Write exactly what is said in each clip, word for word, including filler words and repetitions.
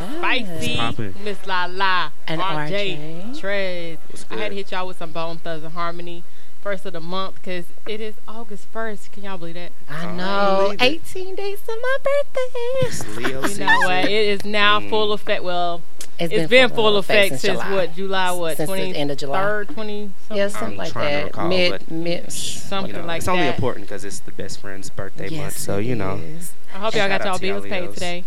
Miss Spicy, Miss La La, and R J, Trez. I had to hit y'all with some Bone Thugs and Harmony. First of the month, because it is August first. Can y'all believe that? I know. I eighteen days to my birthday. Leo you season. Know what? It is now mm. full effect. Well, it's, it's been full, full effect, effect since, since what? July, what? Since the end of July. twenty-third, twenty-something? Yeah, something like that. Recall, mid, mid. Something you know, like it's that. It's only important because it's the best friend's birthday yes, month. So, you know. Is. I hope y'all got y'all bills paid today.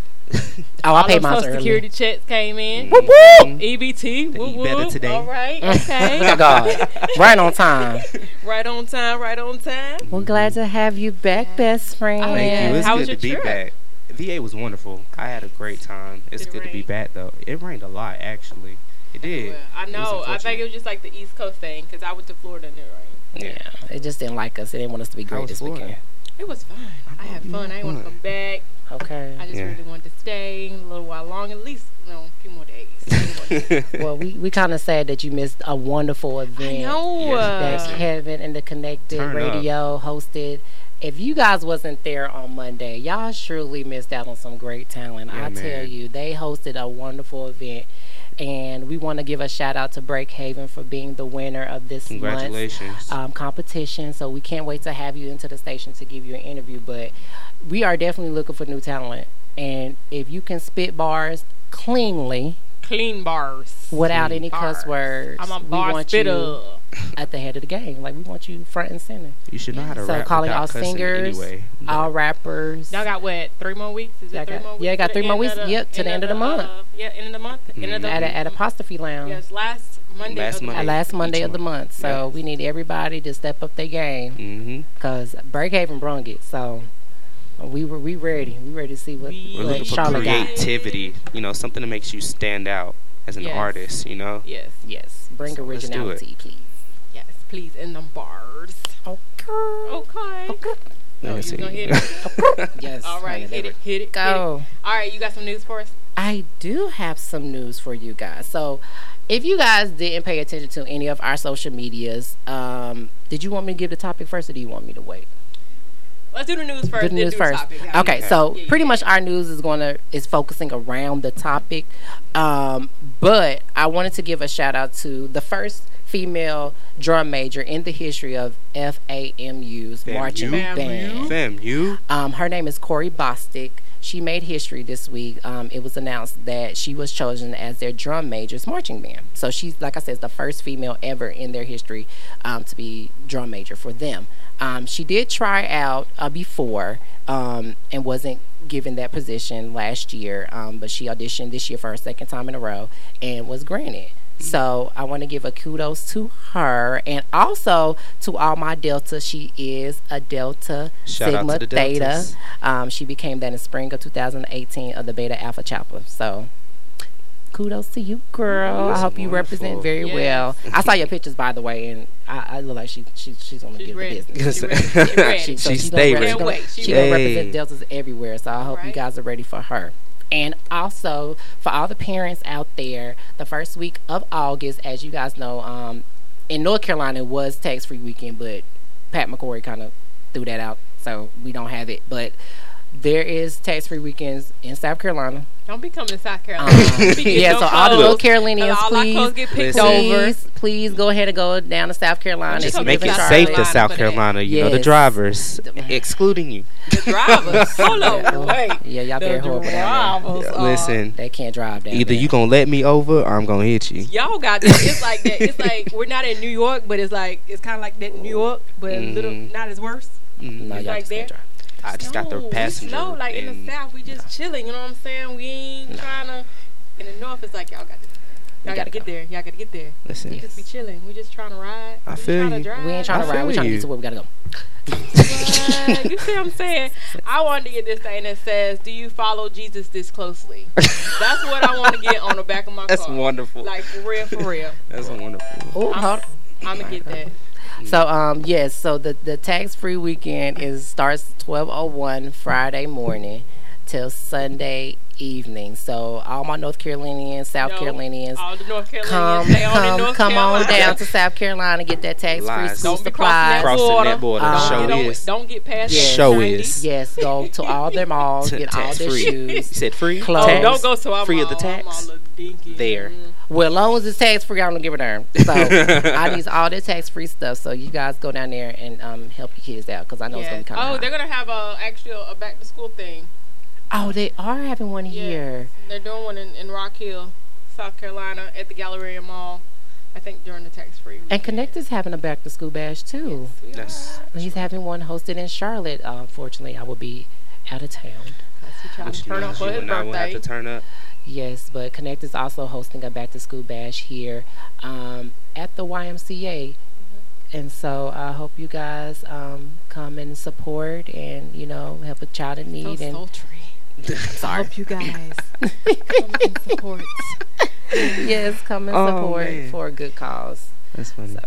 Oh, I paid mine early. Social security checks came in. Whoop whoop. E B T. Whoop whoop. Better today. All right. Okay. Thank God. Right on time. Right on time. Right on time. We're glad to have you back, best friend. Oh, thank you. It's How good was your to trip? Be back. V A was wonderful. I had a great time. It's it good rain? To be back though. It rained a lot actually. It did. I know. I think it was just like the East Coast thing because I went to Florida and it rained. Yeah. yeah. It just didn't like us. It didn't want us to be great this Florida? Weekend. It was fun. I, I had fun. I didn't want to come back. Okay. I just yeah. really wanted to stay a little while long, at least you know, a few more days. Few more days. Well, we, we kind of sad that you missed a wonderful event. I know. Yes, that Kevin and the Connected Turn Radio up. Hosted. If you guys wasn't there on Monday, y'all surely missed out on some great talent. Yeah, I man. Tell you, they hosted a wonderful event. And we want to give a shout out to Break Haven for being the winner of this month's um, competition. So we can't wait to have you into the station to give you an interview. But we are definitely looking for new talent. And if you can spit bars cleanly, clean bars, without clean any bars. Cuss words, I'm a bar we want spitter. You at the head of the game. Like we want you front and center. You should know how to so rap. So calling all singers, anyway. No. all rappers. Y'all got what? Three more weeks? Is it three got, more weeks? Yeah, got three more weeks. The, yep, to the end of the, of the month. Uh, yeah, end of the month. Mm. End of the at, a, at Apostrophe Lounge. Yes, last Monday. Last of Monday, the, last Monday of the month. month. So yeah. we need everybody to step up their game because mm-hmm. Breakhaven brung it. So. We were we ready. We ready to see what, We're what looking Charlotte for creativity. Got. You know, something that makes you stand out as an yes. artist. You know. Yes, yes. Bring so originality, please. Yes, please. In the bars. Okay. Okay. Okay. No, oh, you gonna hit it? Yes. All right, hit it, hit it. Go. Hit it. All right, you got some news for us? I do have some news for you guys. So, if you guys didn't pay attention to any of our social medias, um, did you want me to give the topic first, or do you want me to wait? Let's do the news first. The news the first. Topic, yeah. Okay, so yeah, yeah, pretty yeah. much our news is going to is focusing around the topic, um, but I wanted to give a shout out to the first female drum major in the history of F A M U's Fam marching you? Band. F A M U. Um, her name is Corey Bostick. She made history this week. Um, it was announced that she was chosen as their drum major's marching band. So she's, like I said, the first female ever in their history um, to be drum major for them. Um, she did try out uh, before um, and wasn't given that position last year, um, but she auditioned this year for her second time in a row and was granted. So I want to give a kudos to her and also to all my Delta. She is a Delta Shout Sigma the Theta. Um, she became that in spring of two thousand eighteen of the Beta Alpha chapter. So kudos to you, girl. That's I hope wonderful. You represent very yes. well. I saw your pictures, by the way, and I, I look like she, she she's on the business. She's she, so stayed. She's going she she to represent Deltas everywhere. So I hope right. you guys are ready for her. And also, for all the parents out there, the first week of August, as you guys know, um, in North Carolina, it was tax-free weekend, but Pat McCrory kind of threw that out, so we don't have it. But there is tax-free weekends in South Carolina. Don't be coming to South Carolina. Um, yeah, so clothes. All the little Carolinians, all please, get picked over. Please, please go ahead and go down to South Carolina. Just make it safe to South Carolina. You yes. know, the drivers, excluding you. The drivers, solo. Yeah, yeah y'all very horrible down there. Yeah. Listen. They can't drive down Either there. You going to let me over or I'm going to hit you. Y'all got that. It's like that. It's like we're not in New York, but it's like it's kind of like that in New York, but mm-hmm. a little not as worse. Mm-hmm. No, y'all like there. I just no, got the passenger. No, like in the South, we just nah. chilling. You know what I'm saying? We ain't nah. trying to. In the North, it's like y'all got to. Y'all got to get go. There. Y'all got to get there. Listen, we yes. just be chilling. We just trying to ride. I we feel you. To drive. We ain't trying I to ride. We trying you. To get to where we gotta go. You see what I'm saying? I wanted to get this thing that says, "Do you follow Jesus this closely?" That's what I want to get on the back of my That's car. That's wonderful. Like for real, for real. That's wonderful. Oh, I'm, I'm gonna get that. So um yes, so the the tax free weekend is starts twelve oh one Friday morning. till Sunday evening. So all my North Carolinians, South no, Carolinians, all the North Carolinians, come, they come, North come Carolina. on down to South Carolina, get that tax-free school supplies. Crossing that border, um, show don't, is. Don't get past yes, show is. Yes, go to all their malls, get all their free. shoes. You said free? Clothes. Oh, don't go to our free mall, of the tax. There. Well, as long as it's tax-free, I don't give a darn. So I need all that tax-free stuff. So you guys go down there and um, help your kids out, because I know yes. it's going to come. Oh, high. They're going to have a actual a back-to-school thing. Oh, they are having one yeah. here. They're doing one in, in Rock Hill, South Carolina, at the Galleria Mall, I think, during the tax-free weekend. And Connect is having a back-to-school bash, too. Yes, that's, that's He's right. having one hosted in Charlotte. Uh, unfortunately, I will be out of town. I see turn up for his birthday. Have to turn up. Yes, but Connect is also hosting a back-to-school bash here um, at the Y M C A. And so I hope you guys um, come and support and, you know, help a child in need. So and sultry. Sorry. I hope you guys come and support. Yes, come and oh, support man. for a good cause. That's funny. So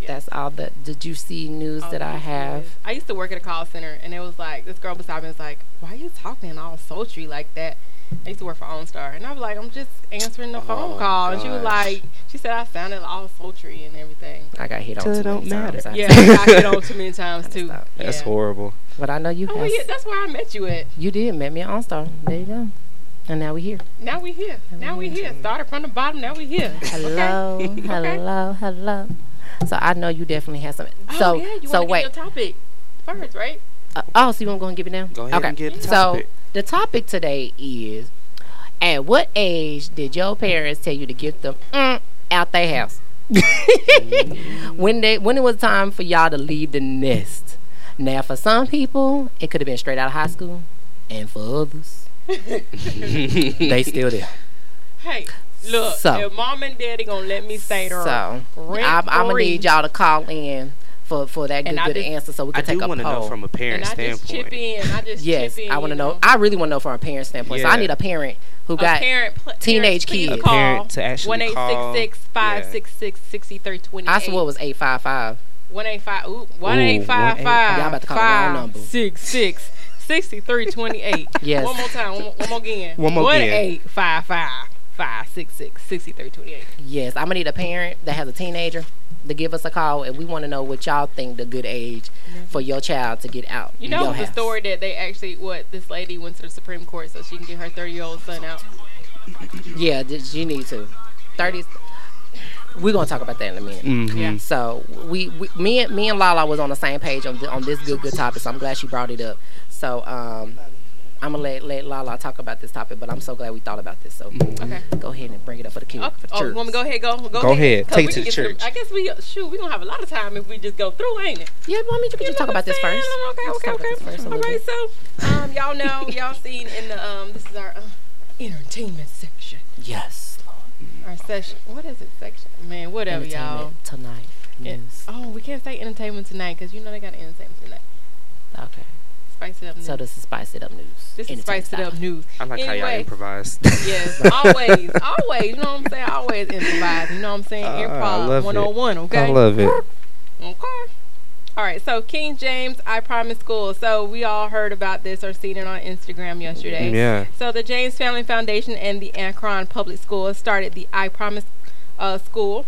yeah. That's all the did you see news oh, that I have. Is. I used to work at a call center, and it was like, this girl beside me was like, why are you talking all sultry like that? I used to work for OnStar, and I was like, I'm just answering the oh phone call. And she was like, she said I sounded all sultry and everything. I got hit on too many don't matter. times. Yeah, I got hit on too many times, too. Yeah. That's horrible. But I know you guys. Oh, yeah, that's where I met you at. You did. Met me at OnStar. There you go. And now we're here. Now we're here. Now, now we're here. here. Started from the bottom. Now we're here. Hello. Okay. Hello. Hello. So I know you definitely have some. Oh, so, yeah. You so want to get your topic first, right? Uh, oh, so you want to go and give it down? Go ahead okay. and get the topic. So, the topic today is, at what age did your parents tell you to get them mm, out their house? when they when it was time for y'all to leave the nest. Now, for some people, it could have been straight out of high school. And for others, they still there. Hey, look, so, if mom and daddy going to let me stay there. So, I'm going to need y'all to call in. For, for that good, good just, answer, so we can I take a poll. I do want to know from a parent standpoint. And I just chip in. I just yes, chip in. I want to know. know. I really want to know from a parent standpoint. Yeah. So I need a parent who a got parent, pl- teenage kids. A parent to actually one eight six six, five six six, six three two eight. I saw it was eight five five. one eight five five. Ooh, one eight five five. Y'all about to call the wrong number. six six six three two eight. Yes. One more time. One more, one more again. One more again. one eight five five. five six six, six three two eight. Yes, I'm going to need a parent that has a teenager to give us a call, and we want to know what y'all think the good age mm-hmm. for your child to get out. You know the house. Story that they actually, what, this lady went to the Supreme Court so she can get her thirty-year-old son out. Yeah, she needs to. thirties. We're going to talk about that in a minute. Mm-hmm. Yeah. So we, we, me and me and Lala was on the same page on, the, on this good, good topic, so I'm glad she brought it up. So, um... I'm going to let, let Lala talk about this topic, but I'm so glad we thought about this. So okay. go ahead and bring it up for the kids. Oh, for the church. Oh, want me to go ahead? Go, go, go ahead. ahead. Take it to the church. To, I guess we, shoot, we're going to have a lot of time if we just go through, ain't it? Yeah, well, I mean, you can you just talk about this first. Okay, okay, okay. First All right, bit. so um, y'all know, y'all seen in the, um, this is our uh, entertainment section. Yes. Our session. What is it, section? Man, whatever, y'all. Entertainment tonight. Yes. Oh, we can't say entertainment tonight because you know they got entertainment tonight. Okay. Spice it up news. So this is Spice It Up News. This is Spice It Up News. I like anyway, how y'all improvise. Yes, always, always. You know what I'm saying? Always improvise. You know what I'm saying? Uh, Improv one oh one, okay? I love it. Okay. All right, so King James, I Promise School. So we all heard about this or seen it on Instagram yesterday. Yeah. So the James Family Foundation and the Akron Public Schools started the I Promise uh, School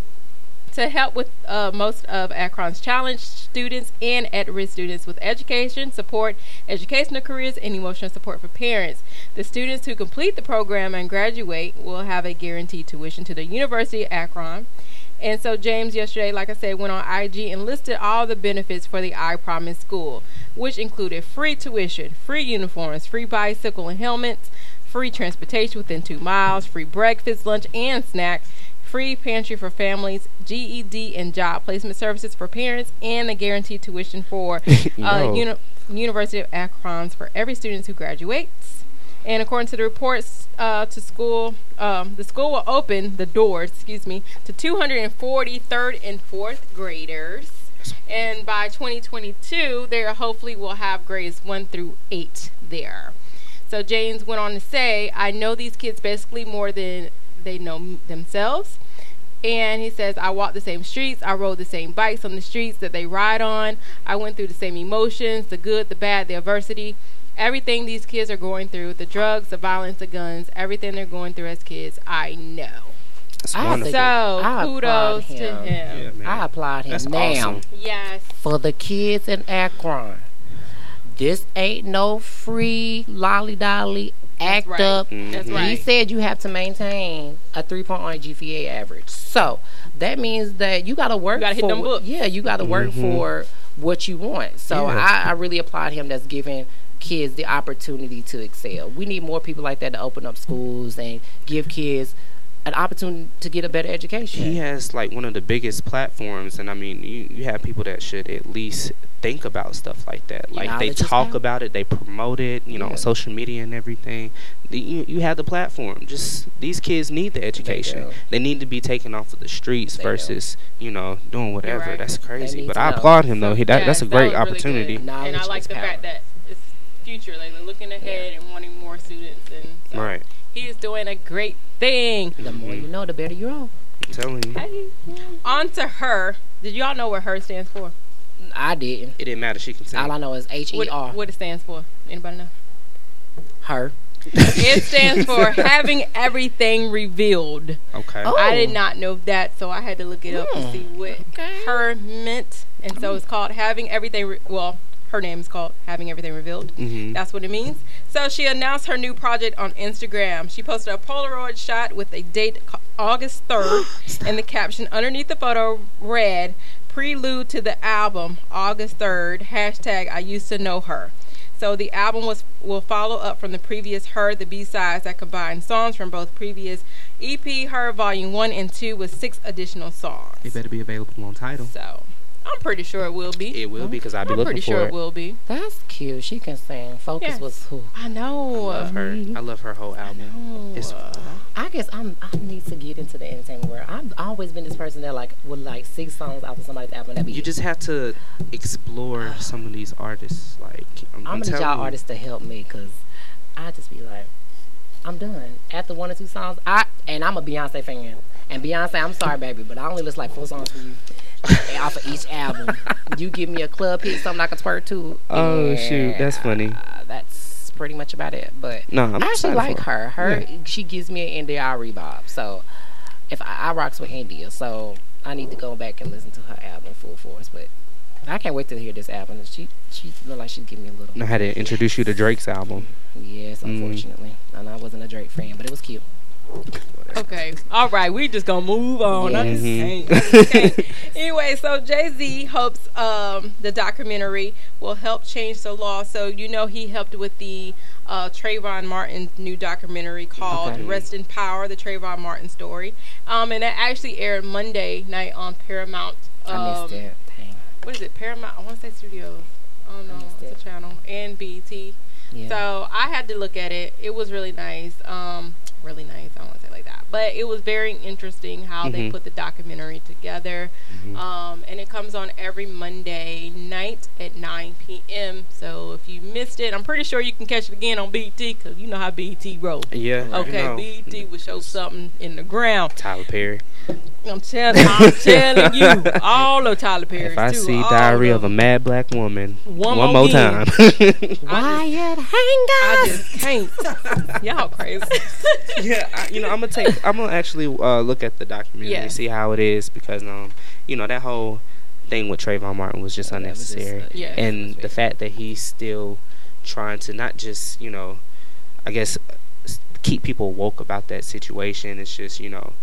to help with uh, most of Akron's challenged students and at-risk students with education, support, educational careers, and emotional support for parents. The students who complete the program and graduate will have a guaranteed tuition to the University of Akron. And so James yesterday, like I said, went on I G and listed all the benefits for the I Promise School, which included free tuition, free uniforms, free bicycle and helmets, free transportation within two miles, free breakfast, lunch, and snacks, free pantry for families, G E D and job placement services for parents, and a guaranteed tuition for uh, uni- University of Akron's for every student who graduates. And according to the reports uh, to school, um, the school will open the doors, excuse me, to two hundred forty third and fourth graders. And by twenty twenty-two, they hopefully will have grades one through eight there. So James went on to say, I know these kids basically more than they know themselves. And he says, I walk the same streets. I rode the same bikes on the streets that they ride on. I went through the same emotions, the good, the bad, the adversity. everything these kids are going through, the drugs, the violence, the guns, everything they're going through as kids, I know. That's wonderful. So I kudos him. to him. Yeah, I applaud him. That's now. Awesome. Yes. For the kids in Akron, this ain't no free lolly-dolly act right. up. Mm-hmm. That's right. He said you have to maintain a three point oh G P A average. So that means that you got to work. You got to hit them books. Yeah, you got to work mm-hmm. for what you want. So yeah. I, I really applaud him. That's giving kids the opportunity to excel. We need more people like that to open up schools and give kids an opportunity to get a better education. He has like one of the biggest platforms, and I mean you, you have people that should at least think about stuff like that. Like knowledge, they talk about it, they promote it, you know, yeah. on social media and everything. The, you, you have the platform. Just these kids need the education. They, they need to be taken off of the streets they versus, know. you know, doing whatever. Right. That's crazy. But I know. applaud him though. He that, yeah, that's a that great opportunity. Really and I like the power. fact that it's future, like looking ahead yeah. and wanting more students and so. Right. He is doing a great thing. The more you know, the better you are. I'm telling you. Hey. On to her. Did y'all know what her stands for? I didn't. It didn't matter. She can tell. All I know is H E R. What, what it stands for. Anybody know? Her. It stands for Having Everything Revealed. Okay. Oh. I did not know that, so I had to look it up yeah. to see what okay. her meant. And so it's called Having Everything Re- Well, her name is called Having Everything Revealed. Mm-hmm. That's what it means. So she announced her new project on Instagram. She posted a Polaroid shot with a date August third and the caption underneath the photo read, "Prelude to the album, August third, hashtag I used to know her." So the album was will follow up from the previous Her, the B-sides that combine songs from both previous E P, Her, Volume one and two, with six additional songs. It better be available on Tidal. So... I'm pretty sure it will be. It will be because I'll be I'm looking for sure it. I'm pretty sure it will be. That's cute. She can sing. Focus yes. was who? I know. I love her. I love her whole album. I, it's uh, I guess I'm, I need to get into the entertainment world. I've always been this person that like would like six songs out of somebody's album. That be you it. just have to explore some of these artists. Like I'm, I'm, I'm gonna need y'all you. artists to help me because I just be like, I'm done after one or two songs. I and I'm a Beyonce fan. And Beyonce, I'm sorry, baby, but I only list like four songs for you. Off of each album. You give me a club hit, something I can twerk to. Oh shoot, that's funny. Uh, that's pretty much about it. But no, I'm I actually like her. Her yeah. she gives me an N D R revibe. So if I, I rocks with India, so I need to go back and listen to her album full force. But I can't wait to hear this album. She she look like she'd give me a little. I had to introduce you to Drake's album. Yes, unfortunately, mm. and I wasn't a Drake fan, but it was cute. Okay, all right, we just gonna move on. Yeah. Mm-hmm. Okay. Anyway, so Jay-Z hopes um, the documentary will help change the law. So you know he helped with the uh, Trayvon Martin new documentary called okay. Rest in Power, the Trayvon Martin story, um, and it actually aired Monday night on Paramount. Um, I missed it. Dang. What is it? Paramount. I want to say Studios. I don't know. I it's it. a channel and B E T. Yeah. So I had to look at it. It was really nice. Um, really nice. I don't want to say it like that, but it was very interesting how mm-hmm. they put the documentary together. Mm-hmm. Um, and it comes on every Monday night at nine p.m. So if you missed it, I'm pretty sure you can catch it again on B E T because you know how B E T rolls. Yeah. Okay. No. B E T would show something in the ground. Tyler Perry. I'm telling. I'm telling you, all of Tyler Perry. If I too, see Diary of, of a Mad Black Woman one, one more time, Wyatt Henders. I just can't. Y'all crazy. Yeah, I, you know I'm gonna take. I'm gonna actually uh, look at the documentary yeah. and see how it is because um, you know that whole thing with Trayvon Martin was just unnecessary, was just, uh, yeah, and the fact that he's still trying to not just you know, I guess keep people woke about that situation. It's just you know.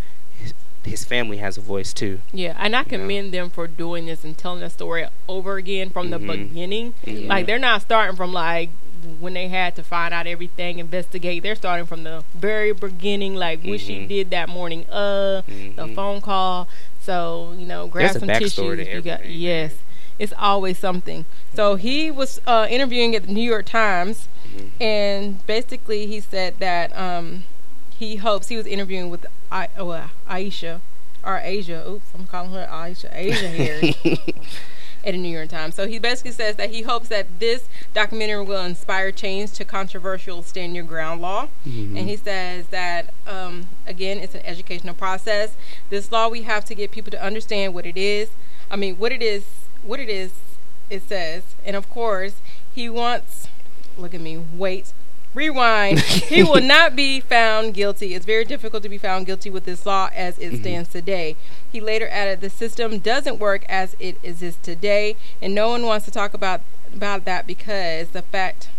His family has a voice too. Yeah, and I commend know? them for doing this and telling the story over again from mm-hmm. the beginning. Mm-hmm. Like they're not starting from like when they had to find out everything, investigate. They're starting from the very beginning, like mm-hmm. what she did that morning, uh, mm-hmm. the phone call. So you know, grab There's some tissues. You got, yes, it's always something. Mm-hmm. So he was uh, interviewing at the New York Times, mm-hmm. and basically he said that um, he hopes he was interviewing with. I oh, uh, Aisha or Asia oops I'm calling her Aisha Asia here at the New York Times. So he basically says that he hopes that this documentary will inspire change to controversial stand your ground law, mm-hmm. and he says that um, again it's an educational process. This law, we have to get people to understand what it is I mean what it is what it is it says and of course he wants look at me, wait, rewind. He will not be found guilty. It's very difficult to be found guilty with this law as it mm-hmm. stands today. He later added, the system doesn't work as it exists today, and no one wants to talk about about that because the fact,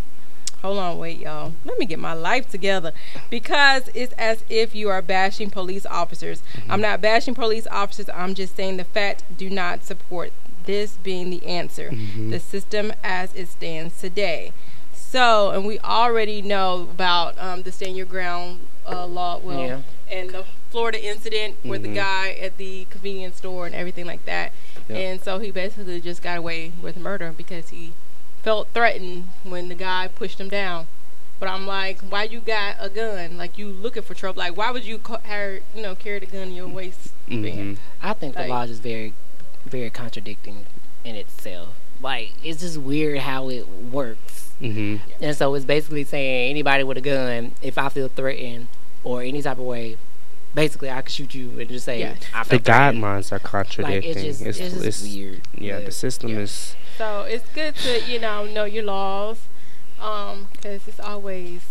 hold on, wait, y'all, let me get my life together, because it's as if you are bashing police officers. Mm-hmm. I'm not bashing police officers. I'm just saying the fact do not support this being the answer. Mm-hmm. The system as it stands today. So, and we already know about um, the Stand Your Ground uh, law, well, yeah. and the Florida incident mm-hmm. with the guy at the convenience store and everything like that. Yep. And so he basically just got away with murder because he felt threatened when the guy pushed him down. But I'm like, why you got a gun? Like, you looking for trouble. Like, why would you, ca- hire, you know, carry the gun in your waistband? Mm-hmm. I think like, the law is very, very contradicting in itself. Like, it's just weird how it works. Mm-hmm. And so it's basically saying anybody with a gun, if I feel threatened or any type of way, basically I could shoot you and just say yeah. I feel the threatened. Guidelines are contradicting. Like, it's, just, it's, it's just it's, weird. Yeah, yeah, the system yeah. is... So it's good to, you know, know your laws, um, because it's always,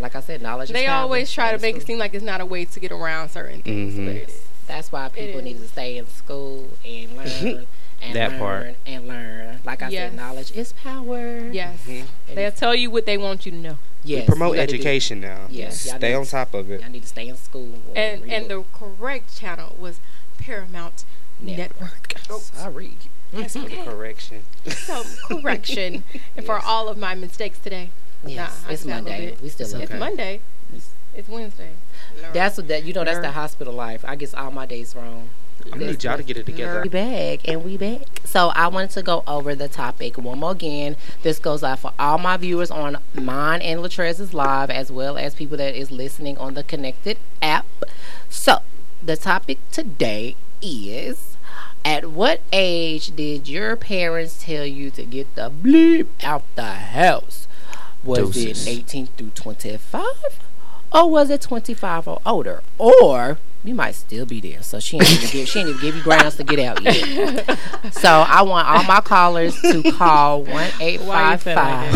like I said, knowledge. They is always try to make school. It seem like it's not a way to get around certain things. Mm-hmm. But it is. That's why people need to stay in school and learn and that learn part. and learn. Like I yes. said, knowledge is power. Yes, mm-hmm. they'll tell you what they want you to know. Yes, we promote education be, now. Yes, yes. stay on top of it. Y'all need to stay in school. And and the correct channel was Paramount Network. Network. Oh, sorry. That's okay. For the correction. So correction, and yes. for all of my mistakes today. Yes, nah, it's Monday. We still it's, okay. it's Monday. It's, it's Wednesday. Learn. That's what that you know. Learn. That's the hospital life. I guess all my days wrong. I need y'all to get it together. We back and we back. So I wanted to go over the topic one more again. This goes out for all my viewers on mine and Latrez's live, as well as people that is listening on the Connected app. So the topic today is. At what age did your parents tell you to get the bleep out the house? Was Doses. It eighteen through twenty-five? Or was it twenty-five or older? Or you might still be there. So she ain't even give, she ain't even give you grounds to get out yet. So I want all my callers to call one eight five five.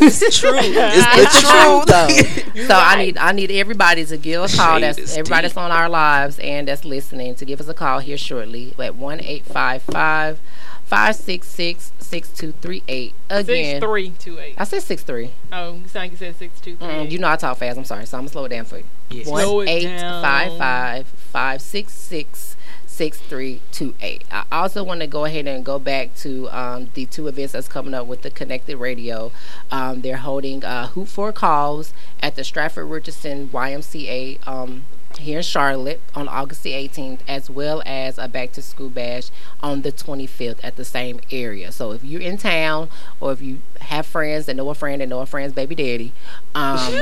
It's true. It's the truth. So, so right. I need I need everybody to give a call. That's everybody deep. That's on our lives and that's listening to give us a call here shortly at one eight five five, five six six, six two three eight. Again. six three two eight. I said six three. Oh, you sound like you said six two three eight. Mm, you know I talk fast. I'm sorry. So I'm going to slow it down for you. Yes. one eight five five, five six six, six three two eight. I also want to go ahead and go back to um, the two events that's coming up with the Connected Radio. Um, they're holding uh, Hoop for a Cause at the Stratford Richardson Y M C A um, here in Charlotte on August the eighteenth, as well as a Back to School Bash on the twenty-fifth at the same area. So if you're in town or if you have friends that know a friend that know a friend's baby daddy, um,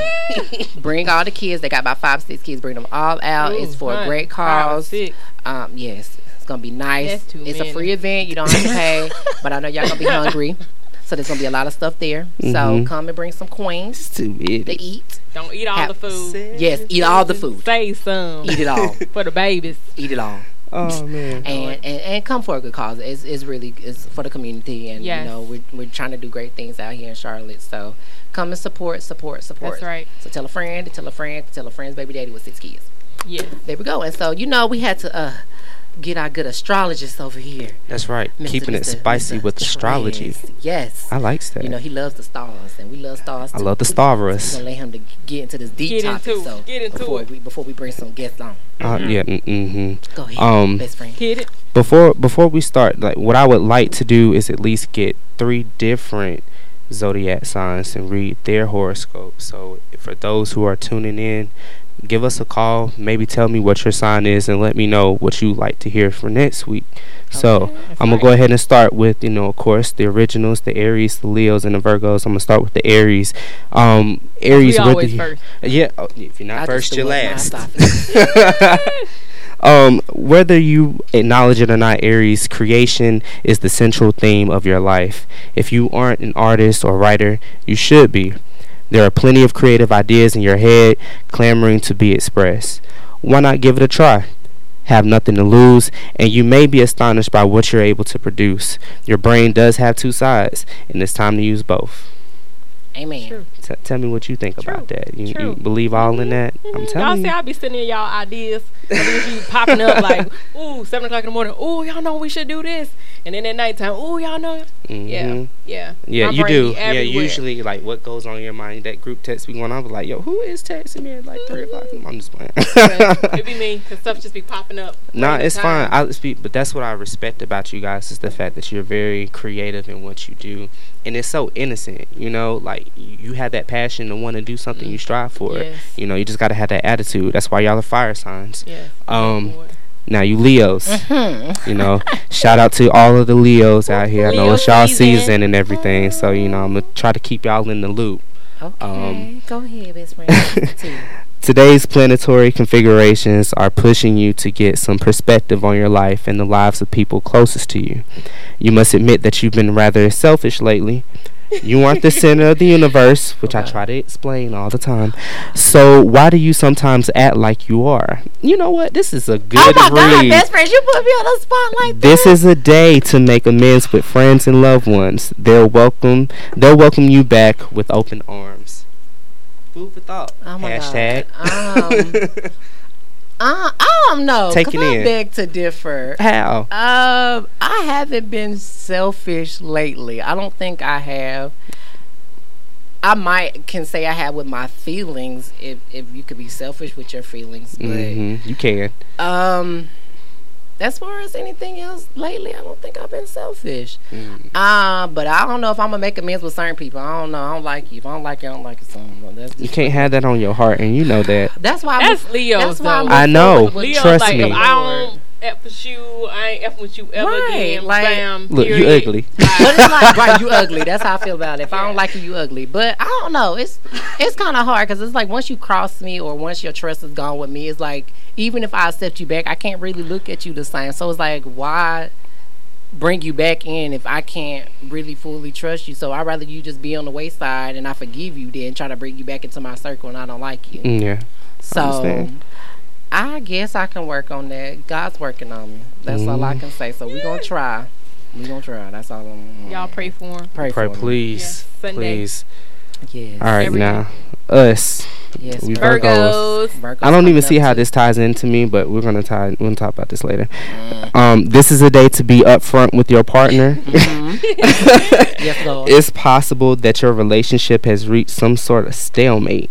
bring all the kids. They got about five, six kids. Bring them all out. Ooh, it's for one, a great cause. Five, um, yes, it's going to be nice. It's many. A free event. You don't have to pay, but I know y'all going to be hungry. So there's going to be a lot of stuff there. Mm-hmm. So come and bring some queens to eat. Don't eat all have, the food. Yes, eat all the food. Say some. Eat it all. For the babies. Eat it all. Oh, man. And, and and come for a good cause. It's, it's really it's for the community. And, yes. you know, we're, we're trying to do great things out here in Charlotte. So come and support, support, support. That's right. So tell a friend, tell a friend, tell a friend's baby daddy with six kids. Yeah. There we go. And so, you know, we had to... Uh, get our good astrologist over here. That's right. Mister Keeping Mister it spicy Mister with Trez. Astrology. Yes. I like that. You know, he loves the stars, and we love stars too. I love the starverous. So we're going to let him to get into this deep get topic. Into so get into before it. We, before we bring some guests on. Uh, mm-hmm. Yeah. Mm-hmm. Go ahead, um, best friend. Hit it. Before, before we start, like what I would like to do is at least get three different zodiac signs and read their horoscope. So for those who are tuning in, give us a call. Maybe tell me what your sign is and let me know what you like to hear for next week. Okay, so I'm going to go ahead and start with, you know, of course, the originals, the Aries, the Leos, and the Virgos. I'm going to start with the Aries. Um, Aries. We always the, first. Yeah. Oh, if you're not I first, you're last. Um, whether you acknowledge it or not, Aries, creation is the central theme of your life. If you aren't an artist or writer, you should be. There are plenty of creative ideas in your head clamoring to be expressed. Why not give it a try? Have nothing to lose, and you may be astonished by what you're able to produce. Your brain does have two sides, and it's time to use both. Amen. True. T- tell me what you think True. about that. You, you believe all mm-hmm. in that? Mm-hmm. I'm telling y'all you. Y'all say I be sending y'all ideas. You popping up like, ooh, seven o'clock in the morning. Ooh, y'all know we should do this. And then at nighttime, ooh, y'all know. Mm-hmm. Yeah. Yeah. Yeah, my you do. Yeah, usually, like, what goes on in your mind, that group text we going on, but like, yo, who is texting me at like mm-hmm. three o'clock? I'm just playing. It be me, because stuff just be popping up. Nah, it's fine. I speak, but that's what I respect about you guys is the fact that you're very creative in what you do. And it's so innocent, you know, like you have that passion to want to do something you strive for. Yes. You know, you just got to have that attitude. That's why y'all are fire signs. Yes. Um, now, you Leos, mm-hmm. you know, shout out to all of the Leos out here. I know Leo it's y'all season. season and everything. So, you know, I'm going to try to keep y'all in the loop. Okay. Um, Go ahead, best friend. Today's planetary configurations are pushing you to get some perspective on your life and the lives of people closest to you. You must admit that you've been rather selfish lately. You aren't the center of the universe, which okay. I try to explain all the time. So why do you sometimes act like you are? You know what? This is a good read. Oh, my read. God, best friends, you put me on the spot like this that? This is a day to make amends with friends and loved ones. They'll welcome, they'll welcome you back with open arms. Food for thought. Oh my Hashtag. God. Um, uh, I don't know. Take it in. I beg to differ. How? Um, I haven't been selfish lately. I don't think I have. I might can say I have with my feelings. If if you could be selfish with your feelings, but mm-hmm. you can. Um, as far as anything else lately, I don't think I've been selfish. Mm. Uh, but I don't know if I'm going to make amends with certain people. I don't know. I don't like you. If I don't like you, I don't like you. So that's you can't have that on your heart, and you know that. That's why I'm That's Leo's, that's why I'm I know. Leo's Trust like, me. If I don't F with you, I ain't F with you ever right. again. Like, bam, look, period. You ugly. Right. But it's like, right, you ugly. That's how I feel about it. If yeah. I don't like you, you ugly. But I don't know. It's it's kind of hard because it's like once you cross me or once your trust is gone with me, it's like, even if I accept you back, I can't really look at you the same. So it's like, why bring you back in if I can't really fully trust you? So I'd rather you just be on the wayside and I forgive you than try to bring you back into my circle and I don't like you. Yeah. So I, I guess I can work on that. God's working on me. That's mm. all I can say. So yeah. we're going to try. We're going to try. That's all I'm going to Y'all pray for him. Pray, pray for please. Him. Please. Yes. Please. Yes. All right, Every now. Us. Yes, we Virgos. Virgos. Virgos. I don't even see how this ties into me, but we're gonna tie. We're gonna talk about this later. Mm-hmm. Um, this is a day to be upfront with your partner. Mm-hmm. Yes, Lord. It's possible that your relationship has reached some sort of stalemate.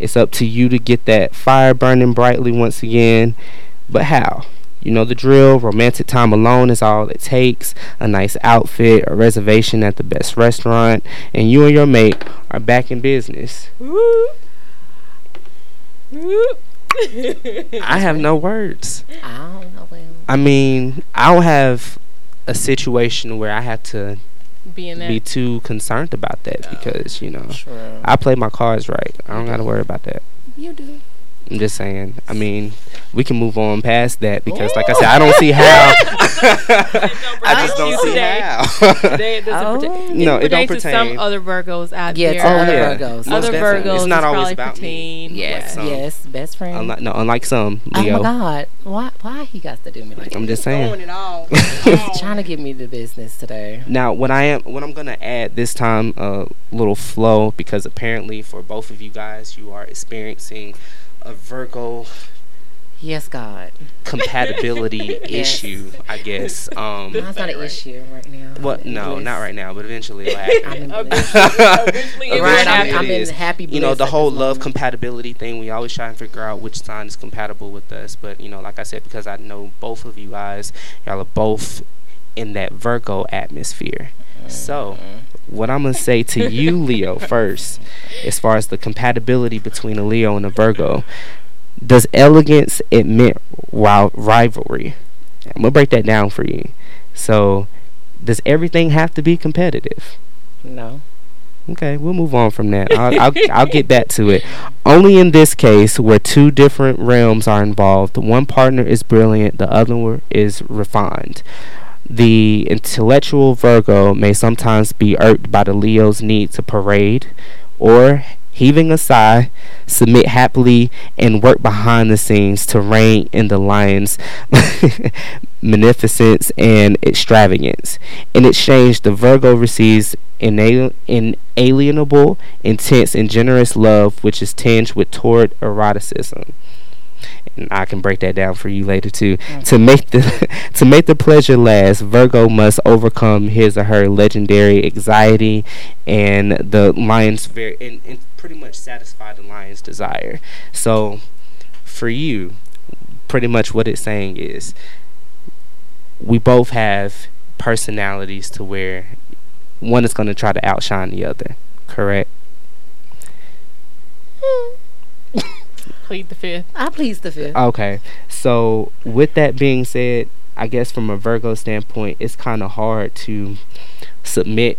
It's up to you to get that fire burning brightly once again, but how? You know the drill. Romantic time alone is all it takes. A nice outfit, a reservation at the best restaurant, and you and your mate are back in business. Woo. Woo. I have no words. I don't know. I mean, I don't have a situation where I have to be, in be too concerned about that no. because, you know, True. I play my cards right. I don't got to worry about that. You do. I'm just saying. I mean, we can move on past that because, Ooh. like I said, I don't see how. I just don't see today. how. Today it doesn't oh. pertain. No, it, it don't pertain. To some other Virgos out yeah, there. Oh, other yeah, Virgos. Other Virgos. Virgos. It's not always about pertain. me. Yes, yes, best friend. Unlike, no, unlike some Leo. Oh my God, why? Why he got to do me like? I'm that? just saying. Doing it all. He's trying to get me the business today. Now, what I am, what I'm gonna add this time, a uh, little flow because apparently for both of you guys, you are experiencing a Virgo yes God compatibility yes. issue, I guess. Um that's not an issue right now. Well, no, not right now, but eventually it'll happen. I'm in right, I'm, I'm in happy. You know, the whole love moment. compatibility thing, we always try and figure out which sign is compatible with us, but you know, like I said, because I know both of you guys, y'all are both in that Virgo atmosphere. Mm-hmm. So what I'm going to say to you, Leo, first, as far as the compatibility between a Leo and a Virgo, does elegance admit ri- rivalry? I'm going to break that down for you. So, does everything have to be competitive? No. Okay, we'll move on from that. I'll, I'll, I'll get back to it. Only in this case where two different realms are involved, one partner is brilliant, the other is refined. The intellectual Virgo may sometimes be irked by the Leo's need to parade or heaving a sigh, submit happily, and work behind the scenes to reign in the lion's magnificence and extravagance. In exchange, the Virgo receives inal- inalienable, intense, and generous love, which is tinged with torrid eroticism. And I can break that down for you later too. Mm-hmm. To make the to make the pleasure last, Virgo must overcome his or her legendary anxiety and the lion's very and, and pretty much satisfy the lion's desire. So for you, pretty much what it's saying is we both have personalities to where one is going to try to outshine the other, correct? Mm. Plead the fifth. I plead the fifth. Okay. So with that being said, I guess from a Virgo standpoint, it's kind of hard to submit.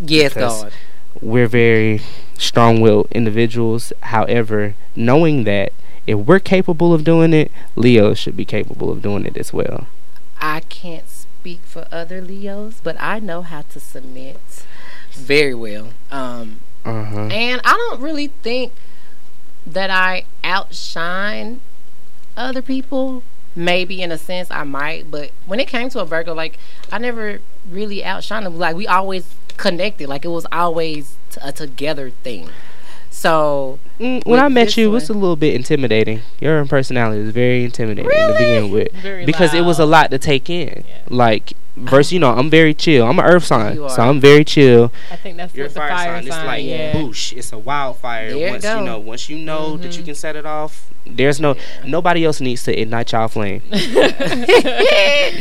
Yes, God. We're very strong-willed individuals. However, knowing that if we're capable of doing it, Leo should be capable of doing it as well. I can't speak for other Leos, but I know how to submit very well. Um, uh-huh. And I don't really think that I outshine other people. Maybe in a sense I might, but when it came to a Virgo, like I never really outshined them. Like we always connected. Like it was always t- a together thing. So mm, when I met you, one, it's a little bit intimidating. Your personality is very intimidating really? to begin with, very because loud. It was a lot to take in. Yeah. Like versus, you know, I'm very chill. I'm an earth sign, so I'm very chill. I think that's your fire, fire sign. sign. It's like yeah. boosh. It's a wildfire. There once you know, once you know mm-hmm. that you can set it off, there's no yeah. nobody else needs to ignite y'all flame.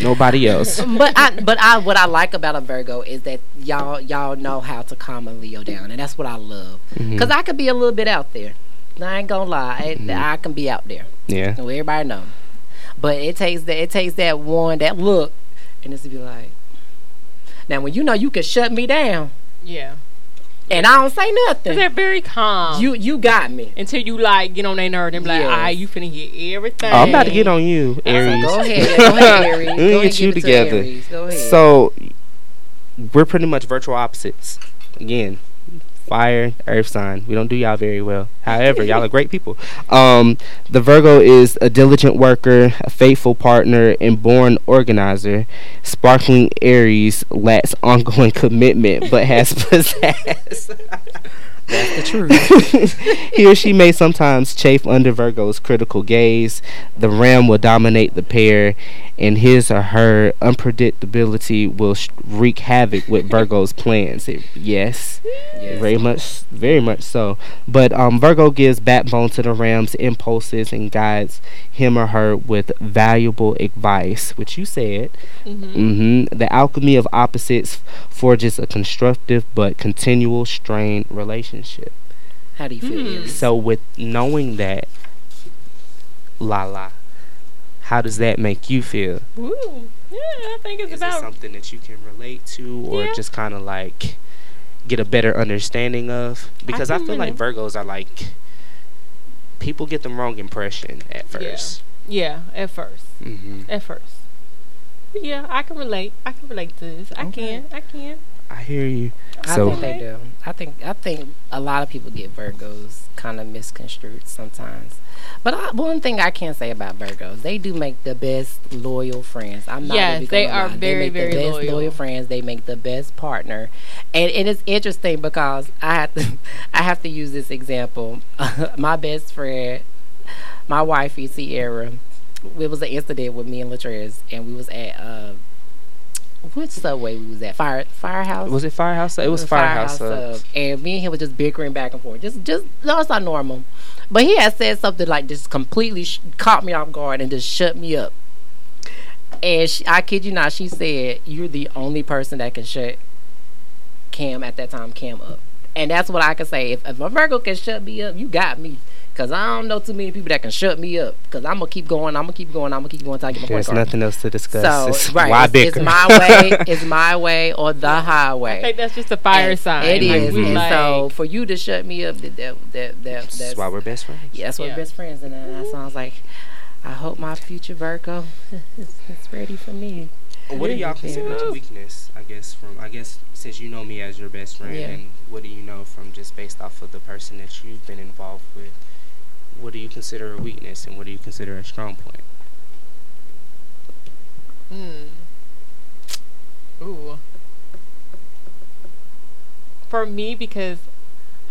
Nobody else. But I, but I, what I like about a Virgo is that y'all, y'all know how to calm a Leo down, and that's what I love. Mm-hmm. Cause I could be a little bit out there. I ain't gonna lie, I, mm-hmm. I can be out there. Yeah, so everybody know. But it takes that. It takes that one. That look. And this would be like, now when you know you can shut me down, yeah, and I don't say nothing. They're very calm. You you got me until you like get on their nerve and be like, yes. All right, you finna get everything. Oh, I'm about to get on you, Aries. Like, go ahead, go ahead, Aries. We'll go get you together. To go ahead. So we're pretty much virtual opposites again. Fire, earth sign. We don't do y'all very well. However, y'all are great people. Um, the Virgo is a diligent worker, a faithful partner, and born organizer. Sparkling Aries lacks ongoing commitment, but has possessed. That's the truth. He or she may sometimes chafe under Virgo's critical gaze. The ram will dominate the pair, and his or her unpredictability will sh- wreak havoc with Virgo's plans. It, yes, yes, very much, very much so. But um, Virgo gives backbone to the ram's impulses and guides him or her with valuable advice, which you said. Mm-hmm. Mm-hmm. The alchemy of opposites forges a constructive but continual strained relationship. How do you feel? Mm. So with knowing that, la la. How does that make you feel? Ooh, yeah, I think it's Is about... Is it something that you can relate to or yeah. just kind of like get a better understanding of? Because I, I feel really. like Virgos are like... People get the wrong impression at first. Yeah, yeah at first. Mm-hmm. At first. But yeah, I can relate. I can relate to this. I okay. can. I can. I hear you. I so. think they do. I think, I think a lot of people get Virgos kind of misconstrued sometimes. But I, one thing I can say about Virgos, they do make the best loyal friends. I'm not yes, even they are lie. very, they make very the best loyal. loyal friends. They make the best partner, and, and it's interesting because I have to, I have to use this example. My best friend, my wifey Sierra, it was an incident with me and Latrez, and we was at uh, which subway we was at? Fire, Firehouse. Was it Firehouse? It was, was Firehouse. Firehouse and me and him was just bickering back and forth. Just, just no, it's not normal. But he had said something like just completely sh- caught me off guard and just shut me up. And she, I kid you not, she said, "You're the only person that can shut Cam at that time, Cam up." And that's what I can say. If, if a Virgo can shut me up, you got me. Because I don't know too many people that can shut me up. Because I'm going to keep going, I'm going to keep going, I'm going to keep going until I get my point. There's nothing else to discuss. So, it's, right, why it's, bicker? It's my way, it's my way or the highway. I think that's just a fire and sign. It is. Like, and like, so for you to shut me up, that, that, that, that's, that's why we're best friends. Yeah, that's why yeah. we're best friends. And then I sounds like, I hope my future Virgo is, is ready for me. What do y'all consider a weakness? I guess from I guess since you know me as your best friend, yeah. and what do you know from just based off of the person that you've been involved with? What do you consider a weakness, and what do you consider a strong point? Hmm. Ooh. For me, because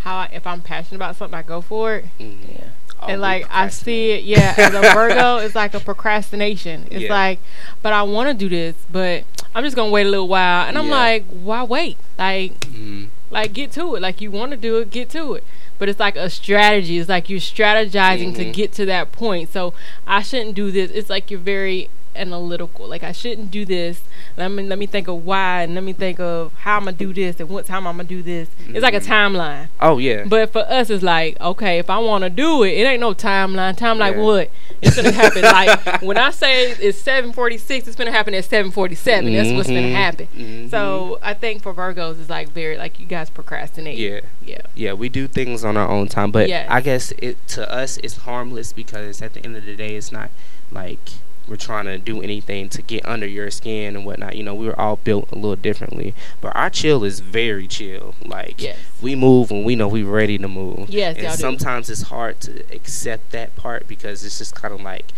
how I, if I'm passionate about something, I go for it. Mm-hmm. Yeah. I'll and like I see it, yeah. As a Virgo, it's like a procrastination. It's yeah. like, but I want to do this, but I'm just gonna wait a little while. And I'm yeah. like, why wait? Like, mm-hmm. like get to it. Like you want to do it, get to it. But it's like a strategy. It's like you're strategizing mm-hmm. to get to that point. So I shouldn't do this. It's like you're very analytical. Like I shouldn't do this. Let me let me think of why, and let me think of how I'm gonna do this and what time I'm gonna do this. Mm-hmm. It's like a timeline. Oh yeah. But for us, it's like okay, if I want to do it, it ain't no timeline. Time yeah. like what? It's gonna happen. Like when I say it's seven forty-six, it's gonna happen at seven forty-seven. Mm-hmm. That's what's gonna happen. Mm-hmm. So I think for Virgos, it's like very like you guys procrastinate. Yeah. Yeah. Yeah. We do things on our own time, but yes. I guess it to us it's harmless because at the end of the day, it's not like. We're trying to do anything to get under your skin and whatnot. You know, we were all built a little differently. But our chill is very chill. Like, yes. we move when we know we're ready to move. Yes, and sometimes do. It's hard to accept that part because it's just kind of like,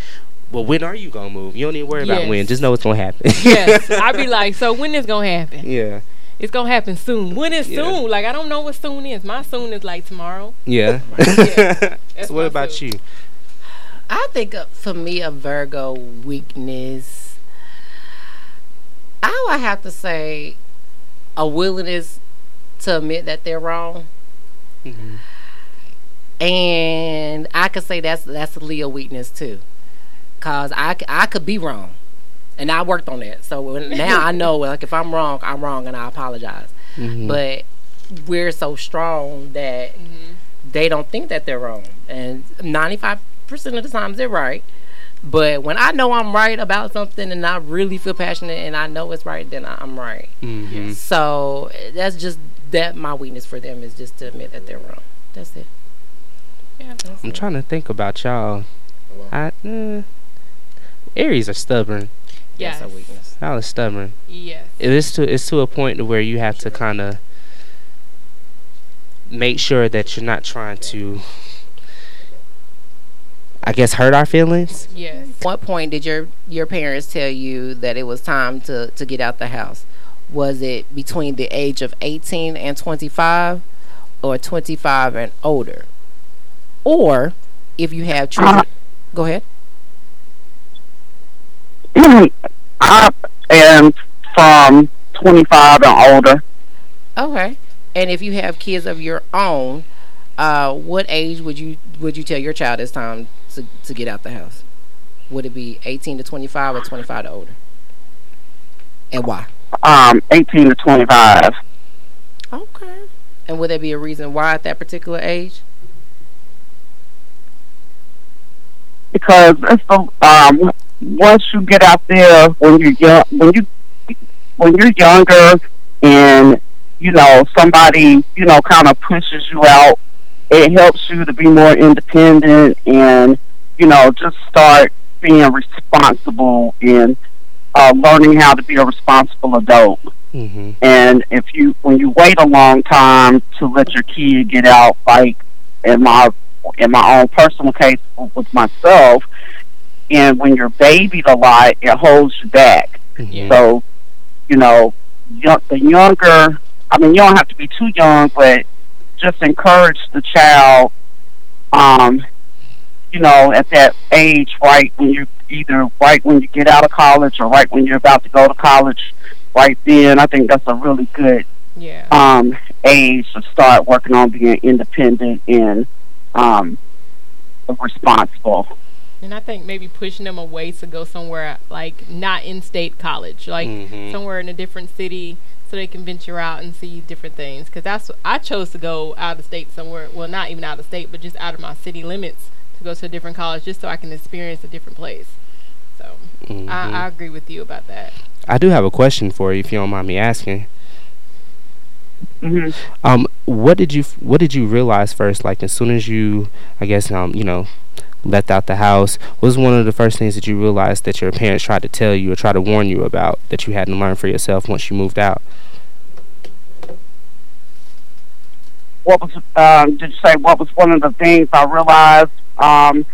well, when are you going to move? You don't need to worry yes. about when. Just know it's going to happen. Yes. I be like, so when is going to happen? Yeah. It's going to happen soon. When is yeah. soon? Like, I don't know what soon is. My soon is like tomorrow. Yeah. yeah. So what about soon. You? I think uh, for me, a Virgo weakness, I would have to say a willingness to admit that they're wrong. Mm-hmm. And I could say that's that's a Leo weakness too. Because I, I could be wrong. And I worked on that. So when, now I know like if I'm wrong, I'm wrong and I apologize. Mm-hmm. But we're so strong that mm-hmm. they don't think that they're wrong. And ninety-five percent percent of the times they're right, but when I know I'm right about something and I really feel passionate and I know it's right, then I'm right. Mm-hmm. So that's just that my weakness for them is just to admit that they're wrong. That's it. Yeah, that's I'm it. Trying to think about y'all. Well, I uh, Aries are stubborn. Yes. That's a weakness. Y'all are stubborn. Yes. It is to it's to a point where you have to kind of make sure that you're not trying to. I guess hurt our feelings. Yes. At what point did your your parents tell you that it was time to to get out the house? Was it between the age of eighteen and twenty-five, or twenty-five and older, or if you have children? Uh, Go ahead. I am from twenty-five and older. Okay, and if you have kids of your own, uh, what age would you would you tell your child it's time? To, to get out the house? Would it be eighteen to twenty-five or twenty-five to older? And why? Um, eighteen to twenty-five. Okay. And would there be a reason why at that particular age? Because it's the, um, once you get out there when you're young, when you when you're younger, and you know somebody you know kind of pushes you out. It helps you to be more independent and, you know, just start being responsible and uh, learning how to be a responsible adult. Mm-hmm. And if you, when you wait a long time to let your kid get out, like in my in my own personal case with myself, and when you're babied a lot, it holds you back. Mm-hmm. So, you know, young, the younger, I mean, you don't have to be too young, but just encourage the child, um, you know, at that age, right when you either right when you get out of college or right when you're about to go to college, right then. I think that's a really good yeah. um, age to start working on being independent and um, responsible. And I think maybe pushing them away to go somewhere like not in state college, like mm-hmm. somewhere in a different city. So they can venture out and see different things. Because that's I chose to go out of state somewhere. Well, not even out of state, but just out of my city limits to go to a different college just so I can experience a different place. So mm-hmm. I, I agree with you about that. I do have a question for you, if you don't mind me asking. Mm-hmm. Um, what did you What did you realize first? Like as soon as you, I guess, um, you know, left out the house, was one of the first things that you realized that your parents tried to tell you or tried to warn you about that you hadn't learned for yourself once you moved out? What was, um, did you say what was one of the things I realized, um,